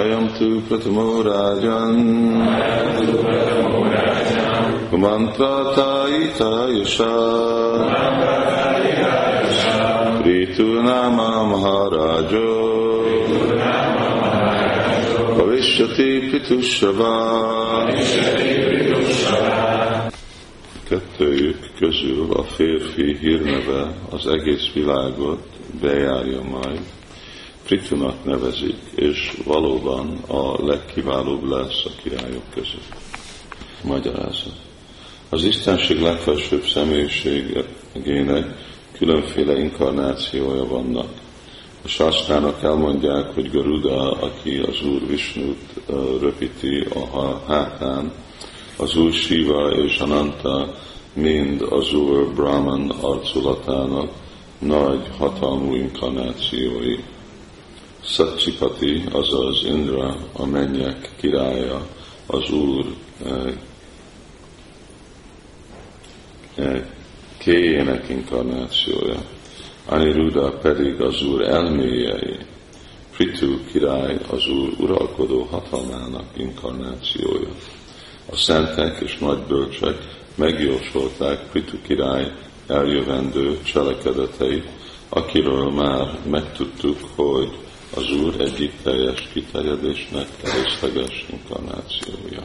Ayam tu pratamo rajan Mantrataita yasha Pṛthu nama maharajo Pavishyati Pṛthu śrava. Kettőjük közül a férfi hírneve az egész világot bejárja majd. Pṛthunak nevezik, és valóban a legkiválóbb lesz a királyok között. Magyarázat. Az Istenség legfelsőbb személyiségének különféle inkarnációja vannak. A sásztrának elmondják, hogy Garuda, aki az Úr Visnút röpíti a hátán, az Úr Shiva és Ananta mind az Úr Brahman arculatának nagy hatalmú inkarnációi. Szatcsipati, azaz Indra, a mennyek királya, az Úr kéjének inkarnációja. Aniruddha pedig az Úr elméjei. Pṛthu király az Úr uralkodó hatalmának inkarnációja. A szentek és nagy bölcsek megjósolták Pṛthu király eljövendő cselekedeteit, akiről már megtudtuk, hogy az Úr egyik teljes kiterjedésnek részleges inkarnációja.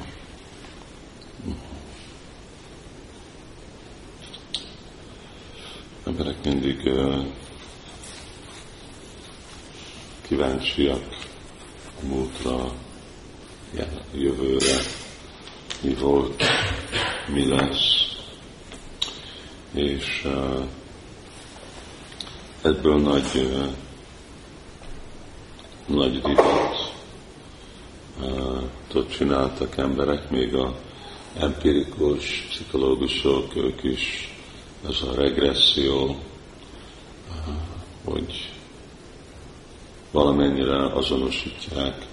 Emberek mindig kíváncsiak a múltra, jövőre, mi volt, mi lesz, és ebből nagy divatot csináltak emberek, még a empirikus pszichológusok, ők is ez a regresszió, hogy valamennyire azonosítják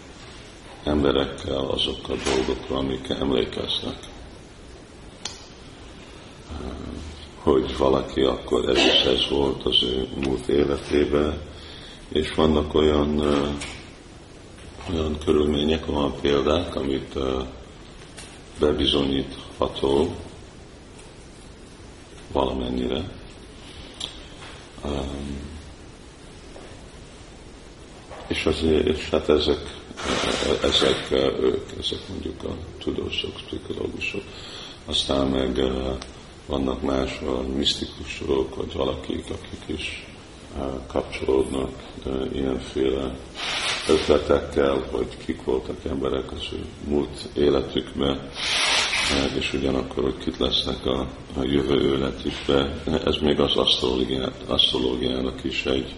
emberekkel azok a dolgokra, amik emlékeznek. Hogy valaki akkor ez is ez volt az ő múlt életében, és vannak olyan körülmények, olyan példák, amit bebizonyítható valamennyire. És azért, és hát ezek mondjuk a tudósok, pszichológusok. Aztán meg vannak más misztikusok, vagy valakik, akik is kapcsolódnak ilyenféle ötletekkel, hogy kik voltak emberek az ő múlt életükben, és ugyanakkor, hogy kit lesznek a jövő életükben. Ez még az asztrológiának is egy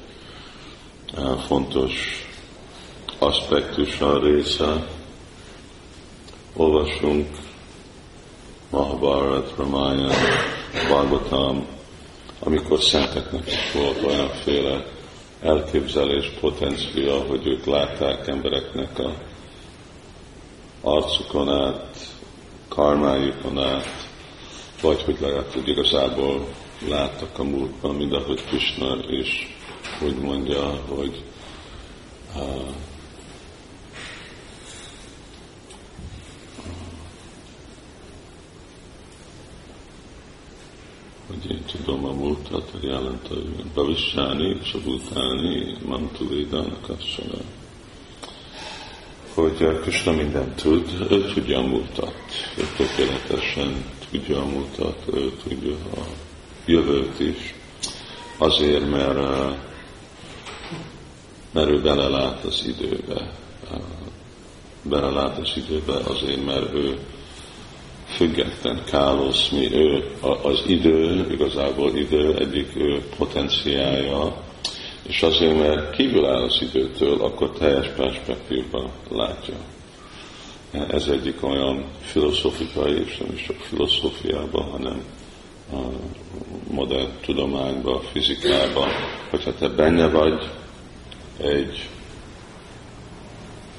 fontos aspektusa, része. Olvasunk Mahabharata, Ramayana, Bhagavatam, amikor szenteknek is volt olyanféle elképzelés, potencia, hogy ők látták embereknek a arcukon át, karmájukon át, vagy hogy legalább, hogy igazából láttak a múltban, mindahogy Kṛṣṇa is úgy mondja, hogy én tudom a múltat, hogy jelent a jön. Bavissáni, Sabutáni, Mantuvédának kassana. Hogy Kṛṣṇa mindent tud, ő tudja a múltat. Ő tökéletesen tudja a múltat, ő tudja a jövőt is. Azért, mert ő belelát az időbe. Belelát az időbe azért, mert ő független káloszmi, ő az idő, igazából idő egyik ő potenciája, és azért, mert kívül áll az időtől, akkor teljes perspektívban látja. Ez egyik olyan filozófikai, és nem is csak filozófiában, hanem a modern tudományban, fizikában, hogyha te benne vagy egy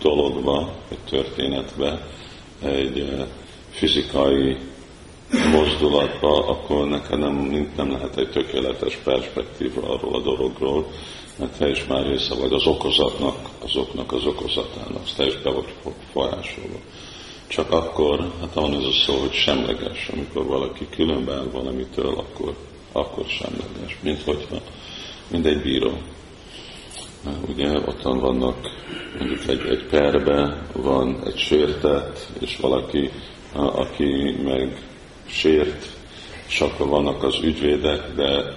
dologba, egy történetbe, egy fizikai mozdulatba, akkor neked nem lehet egy tökéletes perspektíva arról a dologról, mert te is már része vagy az okozatnak, azoknak az okozatának, te is be vagy folyásolva. Csak akkor, van ez a szó, hogy semleges, amikor valaki különben valamitől, akkor semleges, mint hogyha mindegy bíró. Ugye ottan vannak, mondjuk egy perbe van egy sértett, és valaki, aki meg sért, és akkor vannak az ügyvédek, de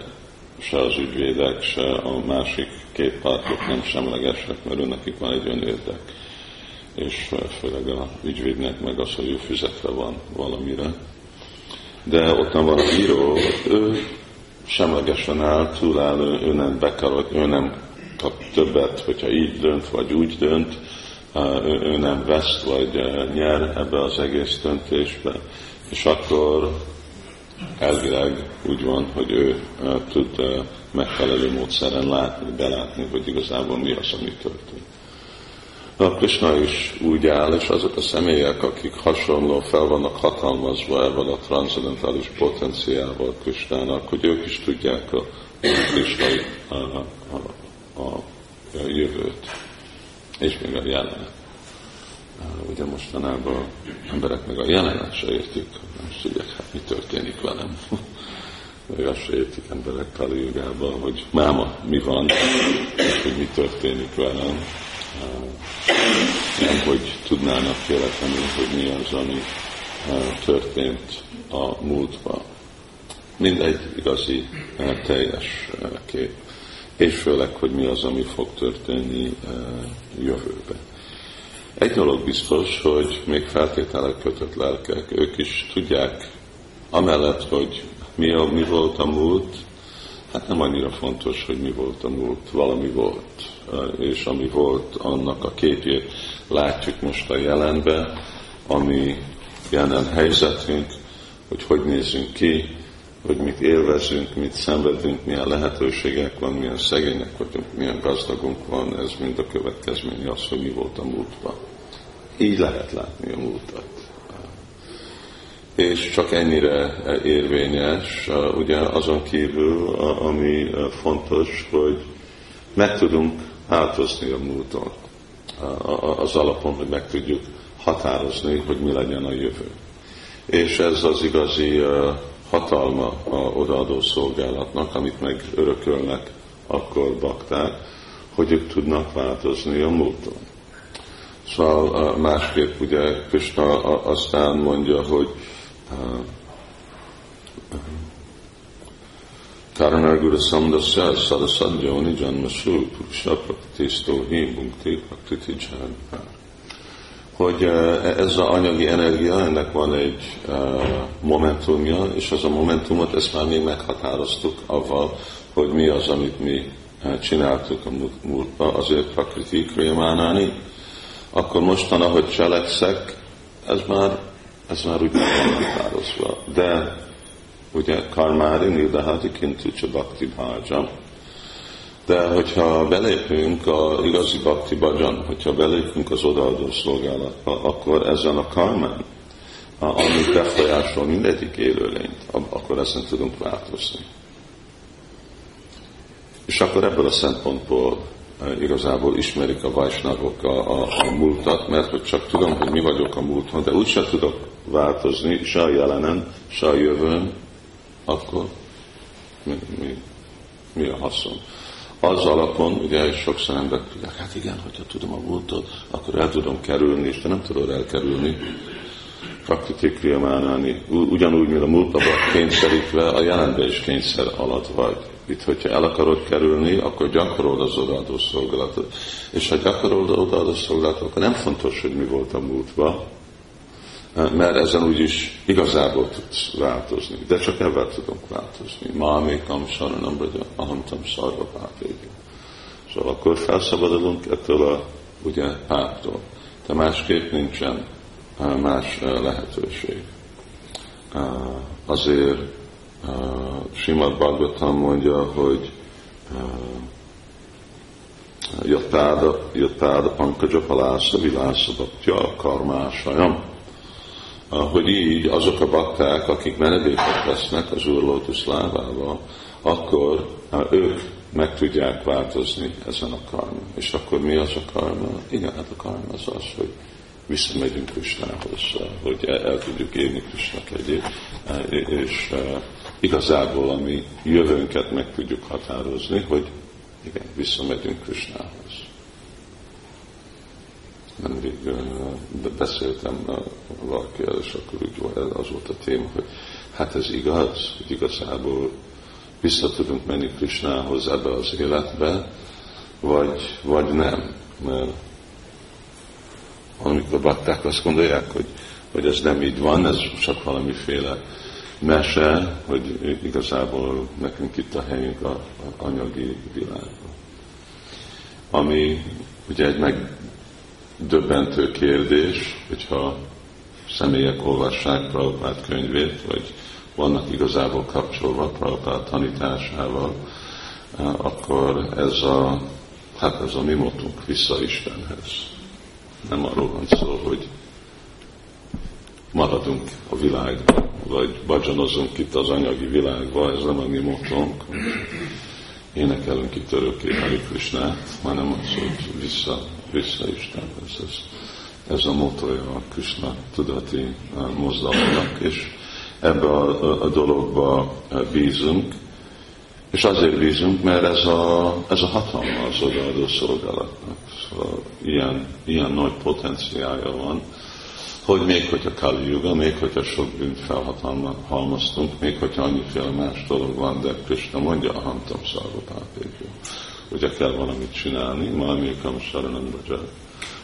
se az ügyvédek, se a másik két pártok nem semlegesek, mert nekik van egy önérdek. És főleg a ügyvédnek meg az, hogy ő füzetve van valamire. De ott nem van a bíró, ő semlegesen áll, túláll, ő nem bekarod, ő nem kap többet, hogyha így dönt, vagy úgy dönt, ő nem veszt, vagy nyer ebbe az egész döntésbe. És akkor elvileg úgy van, hogy ő tud megfelelő módszeren látni, belátni, hogy igazából mi az, ami történt. A Kṛṣṇa is úgy áll, és azok a személyek, akik hasonló fel vannak hatalmazva ebben a transzendentális potenciával Kṛṣṇának, hogy ők is tudják a Kṛṣṇai a jövőt, és még a jelenet. Ugye mostanában emberek meg a jelenet se értik, nem tudják, hát mi történik velem. Még azt se értik emberek Kali-jugában, hogy máma mi van, és hogy mi történik velem. Nem, hogy tudnának véletlenül, hogy mi az, ami történt a múltban. Mindegy igazi, teljes kép. És főleg, hogy mi az, ami fog történni jövőben. Egy dolog biztos, hogy még feltételek kötött lelkek, ők is tudják, amellett, hogy mi volt a múlt, hát nem annyira fontos, hogy mi volt a múlt, valami volt. És ami volt, annak a képét látjuk most a jelenben, ami jelen helyzetünk, hogy nézünk ki, hogy mit élvezünk, mit szenvedünk, milyen lehetőségek van, milyen szegények vagyunk, milyen gazdagunk van, ez mind a következménye az, hogy mi volt a múltban. Így lehet látni a múltat. És csak ennyire érvényes, ugye azon kívül, ami fontos, hogy meg tudunk változni a múlton. Az alapon, hogy meg tudjuk határozni, hogy mi legyen a jövő. És ez az igazi hatalma a odaadó szolgálatnak, amit megörökölnek akkor bakták, hogy ők tudnak változni a múlton. Szóval másképp ugye Kṛṣṇa aztán mondja, hogy Karanagura Samdasya Sadasadjoni Janmasu Purusha Praktisztó Hibhukti Praktiti Jánpár. Hogy ez az anyagi energia, ennek van egy momentumja, és az a momentumot ezt már mi meghatároztuk avval, hogy mi az, amit mi csináltuk a múltban, azért Prakriti Krémánani. Akkor mostan, ahogy cselekszek, ez már úgy meghatározva. De ugye karmári nirdaháti kintucsa bhakti bhajam. De hogyha belépünk az igazi bhakti bhajan, hogyha belépünk az odaadó szolgálatba, akkor ezen a karmán, amit befolyásol mindegyik élőlényt, akkor ezen tudunk változni. És akkor ebből a szempontból igazából ismerik a vajsnavok a múltat, mert hogy csak tudom, hogy mi vagyok a múlton, de úgysem tudok változni, se a jelenen, se a jövőn, akkor mi a haszon? Az alapon, ugye sokszor emberek tudják, hát igen, hogyha tudom a múltot, akkor el tudom kerülni, és te nem tudod elkerülni. Prakriti Kriyamánáni, ugyanúgy, mint a múltban kényszerítve, a jelenben is kényszer alatt vagy. Itt, hogyha el akarod kerülni, akkor gyakorold az odaadó szolgálatot. És ha gyakorold az odaadó szolgálatot, akkor nem fontos, hogy mi volt a múltban, mert ezen úgyis igazából tudsz változni. De csak ebben tudunk változni. Mámékam saranam vagy ahamtam szarvapátékam. Szóval akkor felszabadulunk ettől a pártól. De másképp nincsen más lehetőség. Azért Śrīmad-Bhāgavatam mondja, hogy Jatáda Pankajapalásza Vilászabaptya Karmásajam. hogy így azok a bakták, akik menedéket vesznek az Úr lótusz lábával, akkor ők meg tudják változni ezen a karma. És akkor mi az a karma? Igen, hát a karma az az, hogy visszamegyünk Kṛṣṇához, hogy el tudjuk élni Kṛṣṇa kegyét, és igazából a mi jövőnket meg tudjuk határozni, hogy igen, visszamegyünk Kṛṣṇához. Nemrég beszéltem valakivel, és akkor úgy az volt a téma, hogy hát ez igaz, hogy igazából vissza tudunk menni Kṛṣṇához ebbe az életbe, vagy nem. Mert amikor bakták azt gondolják, hogy ez nem így van, ez csak valamiféle mese, hogy igazából nekünk itt a helyünk az anyagi világban. Ami ugye egy megdöbbentő kérdés, hogyha személyek olvassák Prabhupád könyvét, vagy vannak igazából kapcsolva Prabhupád tanításával, akkor ez a mi motunk vissza Istenhez. Nem arról van szó, hogy maradunk a világban, vagy badzsanozunk itt az anyagi világban, ez nem a mi motónk. Énekelünk itt örökké Hari Krishnát, hanem az, hogy vissza Istenhez. Ez a motója a Kṛṣṇa tudati mozdalomnak, és ebbe a dologba bízunk, és azért bízunk, mert ez a hatalma az odaadó szolgálatnak. Szóval ilyen nagy potenciálja van, hogy még hogyha Kali-yuga, még hogyha sok bűnt felhatalmaztunk, még hogyha annyiféle más dolog van, de Kṛṣṇa mondja a hantam szarvapápékjó. Ugye kell valamit csinálni, malmékam saranam rajat,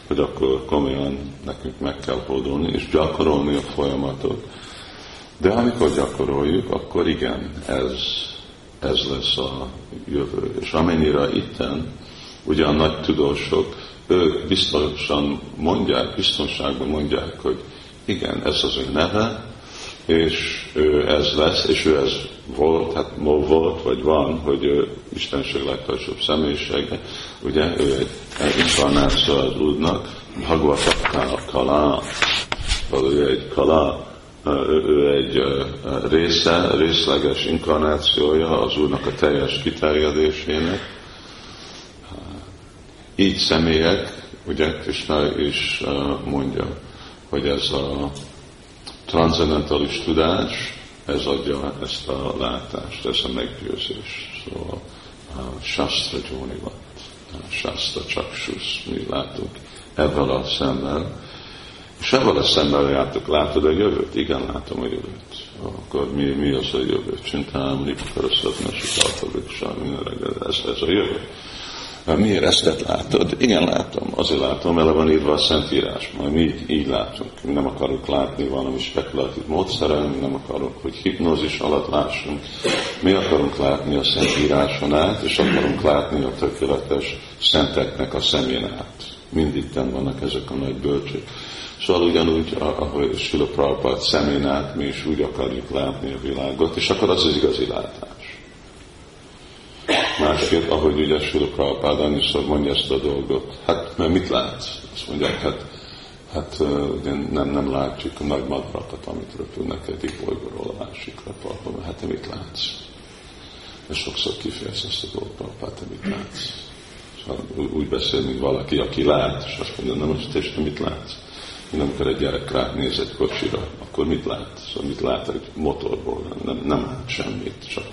hogy akkor komolyan nekünk meg kell hódolni, és gyakorolni a folyamatot. De amikor gyakoroljuk, akkor igen, ez lesz a jövő. És amennyire itten, ugye a nagy tudósok, ők biztosan mondják, biztonságban mondják, hogy igen, ez az ő neve, és ő ez lesz, és ő ez volt, hát ma volt, vagy van, hogy ő Istenség legfelsőbb személyisége, ugye ő egy inkarnáció az Úrnak, Bhagavatam Kalá, valójában egy Kalá, ő egy részleges inkarnációja az Úrnak a teljes kiterjedésének. Így személyek, ugye Kṛṣṇa is mondja, hogy ez a transzendentalis tudás, ez adja ezt a látást, ezt a meggyőzést. Szóval Shastra Gyónivat, Shastra Csakshusz, mi látunk ebben a szemmel. És ebből a szemben jártok, látod a jövőt? Igen, látom a jövőt. Akkor mi az a jövő? Csintálom, nipkarasztatni, sikartogikság, minden reggel, ez a jövő. Miért ezt látod? Igen, látom. Azért látom, mert van írva a Szentírásban. Mi így látunk. Mi nem akarunk látni valami spekulatív módszeren, mi nem akarunk, hogy hipnózis alatt lássunk. Mi akarunk látni a Szentíráson át, és akarunk látni a tökéletes szenteknek a szemén át. Mindig ten vannak ezek a nagy bölcsök. Szóval ugyanúgy, ahogy Srila Prabhupád szemén át, mi is úgy akarjuk látni a világot, és akkor az az igazi látás. Másképp, ahogy ugye Srila Prabhupád annyiszor mondja ezt a dolgot, hát mert mit látsz? Azt mondják, hát nem látjuk a nagy madarakat, amit röpülnek egyik bolygóról a másikra, Prabhupád, hát te mit látsz? És sokszor kifejez ezt a dolgot, Prabhupád, te mit látsz? Szóval úgy beszél, mint valaki, aki lát, és azt mondja, nem, te is te mit látsz? Amikor egy gyerek ránéz egy kocsira, akkor mit lát? Szóval mit lát egy motorból? Nem lát semmit, csak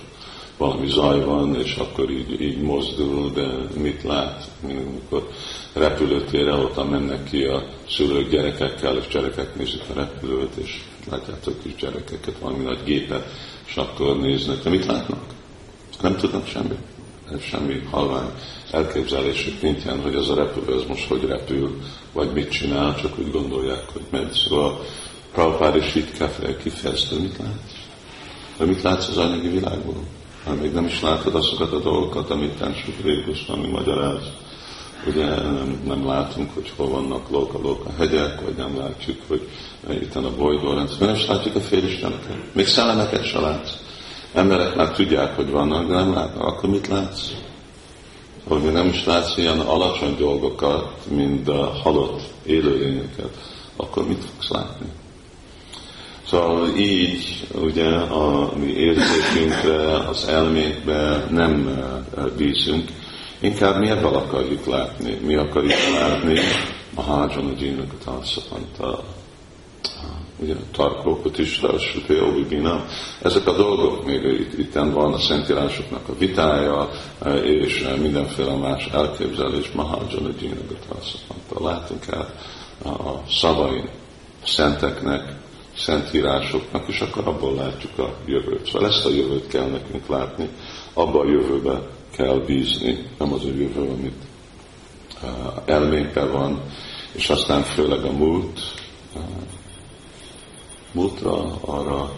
valami zaj van, és akkor így mozdul, de mit lát? Amikor repülőtérre ott mennek ki a szülők gyerekekkel, és gyerekek nézik a repülőt, és látjátok kis gyerekeket, valami nagy gépet, és akkor néznek. De mit látnak? Nem tudnak semmit. Semmi halvány elképzelésük nincsen, hogy ez a repülő, ez most hogy repül, vagy mit csinál, csak úgy gondolják, hogy megy. Szóval Prabhupád is itt kifejezte, mit látsz? De mit látsz az anyagi világból? Hát még nem is látod azokat a dolgokat, amit Tensuk Régusz, ami magyaráz. Ugye nem látunk, hogy hol vannak lóka-lóka hegyek, vagy nem látjuk, hogy itt a bolygórendszer. Mert nem is látjuk a félisteneket. Még szellemeket se látsz. Emberek már tudják, hogy vannak, de nem látnak. Akkor mit látsz? Hogy nem is látsz ilyen alacsony dolgokat, mint a halott élőlényeket, akkor mit fogsz látni? Szóval így ugye a mi érzékünkre, az elménkbe nem bízunk, inkább mi ebből akarjuk látni, mi akarjuk látni Mahājanajīna Gatāsapanta, ugye Tarkópatista, Sutaya Ubibina, ezek a dolgok, még itt van a szentírásoknak a vitája, és mindenféle más elképzelés Mahājanajīna Gatāsapanta. Látunk át a szavain, a szenteknek, szentírásoknak, és akkor abból látjuk a jövőt. Szóval ezt a jövőt kell nekünk látni, abba a jövőbe kell bízni, nem az a jövő, amit elménkben van, és aztán főleg a múltra, arra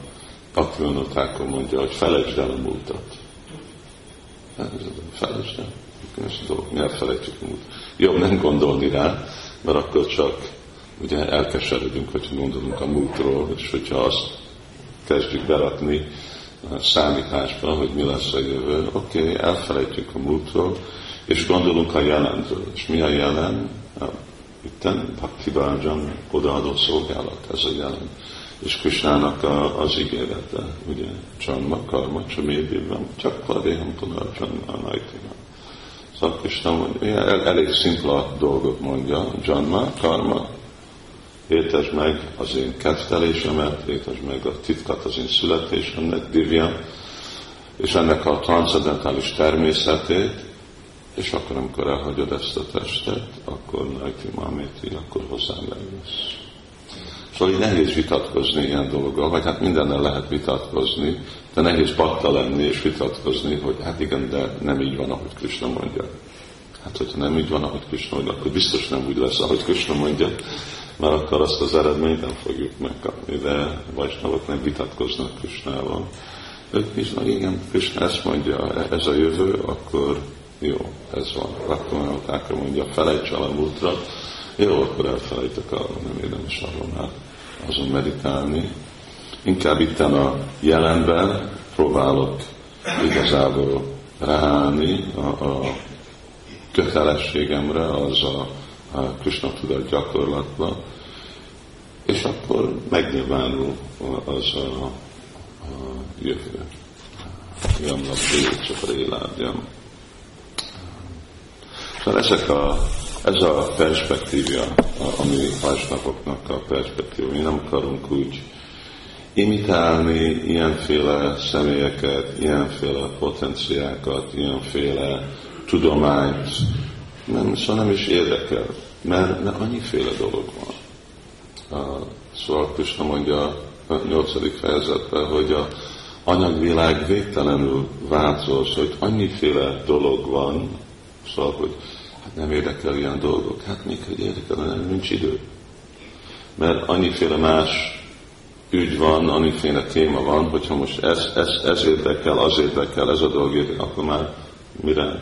Akronótákon mondja, hogy felejtsd el a múltat. Felejtsd el. Miért felejtjük a múltat? Jobb nem gondolni rá, mert akkor csak ugye elkeseredünk, hogyha gondolunk a múltról, és hogyha azt kezdjük berakni a számításba, hogy mi lesz a jövő, oké, elfelejtjük a múltról, és gondolunk a jelenről. És mi a jelen? Itten Bhakti Bhājan odaadó szolgálat, ez a jelen. És Kṛṣṇának az ígérete, ugye, Csanma, Karma, Csamédében, csak Vadéham Tudar, Csanma, Anaitina. Szóval Kṛṣṇa mondja, elég szimpla dolgot mondja, Csanma, Karma, létesd meg az én kettelésemet, létesd meg a titkat az én születésemnek, divján, és ennek a transzendentális természetét, és akkor, amikor elhagyod ezt a testet, akkor Naiti Maméti, akkor hozzám eljössz. Szóval így nehéz vitatkozni ilyen dologgal, vagy hát mindennel lehet vitatkozni, de nehéz bakta lenni és vitatkozni, hogy hát igen, de nem így van, ahogy Kṛṣṇa mondja. Hát, hogyha nem így van, ahogy Kṛṣṇa mondja, akkor biztos nem úgy lesz, ahogy Kṛṣṇa mondja, mert akkor azt az eredményt nem fogjuk megkapni, de Vaisnavok nem vitatkoznak Kṛṣṇával. Ők bizony, igen, Kṛṣṇa ezt mondja, ez a jövő, akkor jó, ez van. Rakonautákra mondja, felejts el a múltra, jó, akkor elfelejtek arról, nem érdemes arról már azon meditálni. Inkább itten a jelenben próbálok igazából ráállni a kötelességemre, az a Kṛṣṇa-tudat gyakorlatba, és akkor megnyilvánul az a jövő. Jamnak csak éládjam. Szóval ez a perspektívja, a mi Vaisnavoknak a perspektívja. Mi nem akarunk úgy imitálni ilyenféle személyeket, ilyenféle potenciákat, ilyenféle tudományt. Nem, szóval nem is érdekel, mert annyiféle dolog van. Szóval Kṛṣṇa mondja a 8. fejezetben, hogy az anyagvilág végtelenül változ, hogy annyiféle dolog van, szóval, hogy hát nem érdekel ilyen dolgok. Hát még, hogy érdekel, nincs idő. Mert annyiféle más ügy van, annyiféle téma van, hogyha most ez érdekel, az érdekel, ez a dolog érdekel, akkor már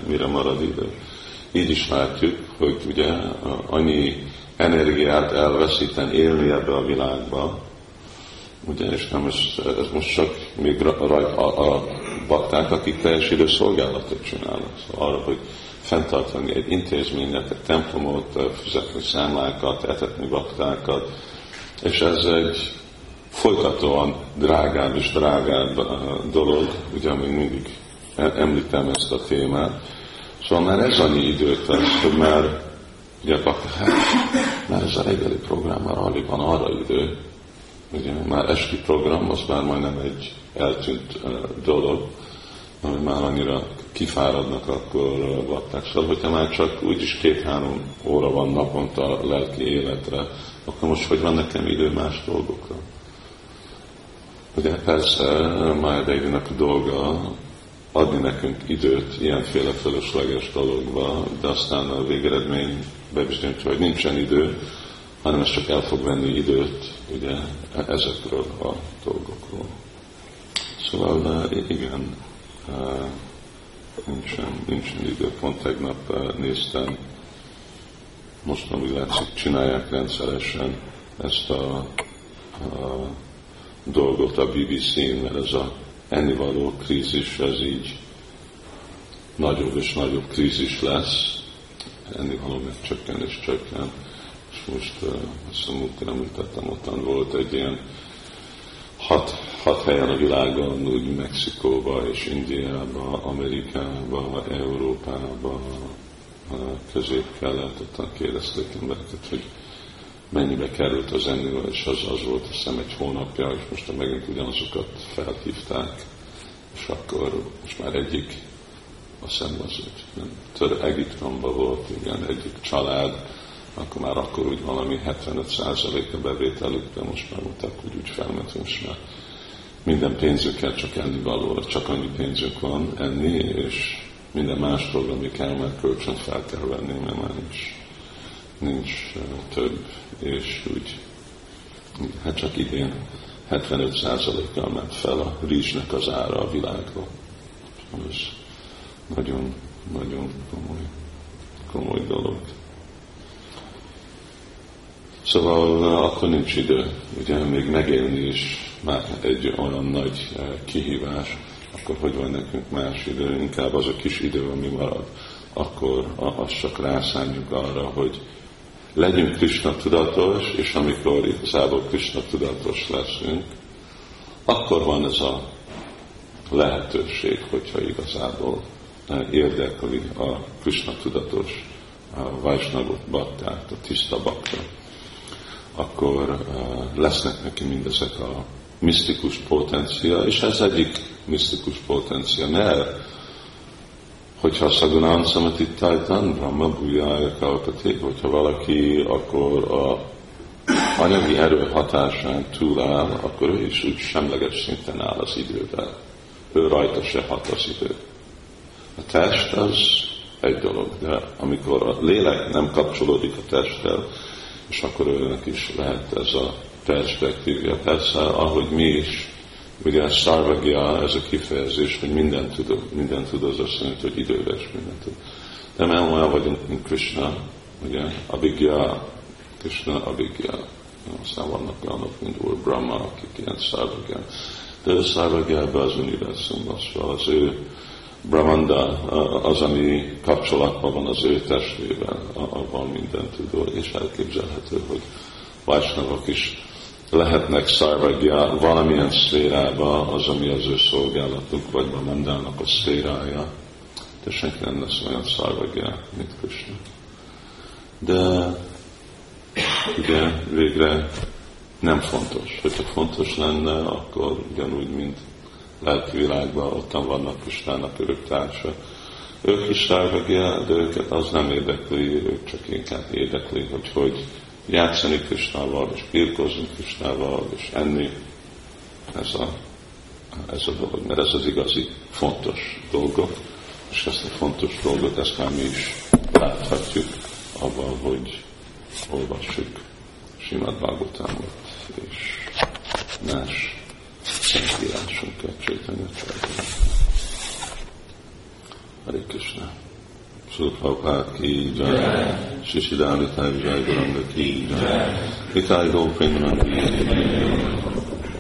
mire marad idő. Így is látjuk, hogy ugye annyi energiát elveszíteni, élni ebbe a világba, ugye, és nem ez most csak még a bakták, akik teljes idő szolgálatot csinálnak. Szóval arra, hogy fenntartani egy intézményet, egy templomot, fizetni számlákat, etetni baktákat, és ez egy folytatóan drágább és drágább dolog, ugye még mindig említem ezt a témát. Szóval már ez annyi időt vesz, hogy már ez a reggeli program már alig van arra idő, ugye már esti program, az már majdnem egy eltűnt dolog, amit már annyira kifáradnak akkor bakták. Szóval, hogyha már csak úgyis 2-3 óra van naponta a lelki életre, akkor most hogy van nekem idő más dolgokra? Ugye persze Mahadevinek a dolga adni nekünk időt ilyenféle fölösleges dologba, de aztán a végeredmény bebizonyítja, hogy nincsen idő, hanem ez csak el fog venni időt, ugye, ezekről a dolgokról. Szóval igen, nincsen idő. Pont tegnap néztem, most már úgy látszik, csinálják rendszeresen ezt a dolgot a BBC-n, mert ez a ennivaló krízis, ez így nagyobb és nagyobb krízis lesz. Ennivaló megcsökken és csökken. És most azt a múltkor említettem, ottan volt egy ilyen hat helyen a világon, úgy Mexikóba és Indiába, Amerikába, Európába, Közép-Keleten kérdezték embereket, hogy mennyibe került az enni, és az volt hiszem egy hónapja, és most megint ugyanazokat felhívták, és akkor most már egyik, azt hiszem az Egyiptomban volt, igen, egyik család, akkor már akkor úgy valami 75% a bevételük, de most már voltak, hogy úgy felment, most már minden pénzükkel csak ennivalóra, csak annyi pénzük van enni, és minden más programig kell, mert kölcsön fel kell venni, mert már nincs több, és úgy, hát csak idén 75%-kal ment fel a rizsnek az ára a világban. Ez nagyon, nagyon komoly dolog. Szóval akkor nincs idő, ugye még megélni is már egy olyan nagy kihívás, akkor hogy van nekünk más idő, inkább az a kis idő, ami marad, akkor azt csak rászánjuk arra, hogy legyünk Kṛṣṇa tudatos, és amikor igazából Kṛṣṇa tudatos leszünk, akkor van ez a lehetőség, hogyha igazából érdekli a Kṛṣṇa tudatos Vaisnavot baktát, a tiszta bakta, akkor lesznek neki mindezek a misztikus potencia, és ez egyik misztikus potencia, mert hogyha szagunán szamatitájtan, brahma bújája kalpati, hogyha valaki akkor a anyagi erő hatásán túláll, akkor ő is úgy semleges szinten áll az idővel. Ő rajta se hat az idő. A test az egy dolog, de amikor a lélek nem kapcsolódik a testtel, és akkor őnek is lehet ez a perspektívia. Persze, ahogy mi is, ugye a szarvagya, ez a kifejezés, hogy minden tud az azt jelenti, hogy időves minden tud. De nem olyan vagyunk, mint Kṛṣṇa, ugye, abhigya, Kṛṣṇa, abhigya. Aztán vannak olyanok, mint Úr Brahma, akik ilyen szarvagyák. De a szarvagyában az univerzum, az ő Brahmanda, az, ami kapcsolatban van az ő testével, abban minden tudó, és elképzelhető, hogy Vaisnavok is lehetnek szárvagya valamilyen szférába, az, ami az ő szolgálatuk, vagy Bramandának a szférája, de senki nem lesz olyan szárvagya, mint Kṛṣṇa. De ugye végre nem fontos. Hogyha fontos lenne, akkor ugyanúgy, mint lelki világban, ottan vannak Kṛṣṇának örök társa. Ők is szárvagya, de őket az nem érdekli, ők csak inkább érdekli, hogy játszani Kṛṣṇával, és birkózni Kṛṣṇával, és enni. Ez a dolog, mert ez az igazi fontos dolgok, és ezt a fontos dolgot, ezt már mi is láthatjuk abban, hogy olvassuk Śrīmad-Bhāgavatamot, és más szentírásunkat csinálni a családban. Hare Kṛṣṇa! Srila Prabhupāda ki jaya, Śrī Śrī Dāni Tāvi Jaya Guranga ki jaya, Nitāi Gopindra ki jaya.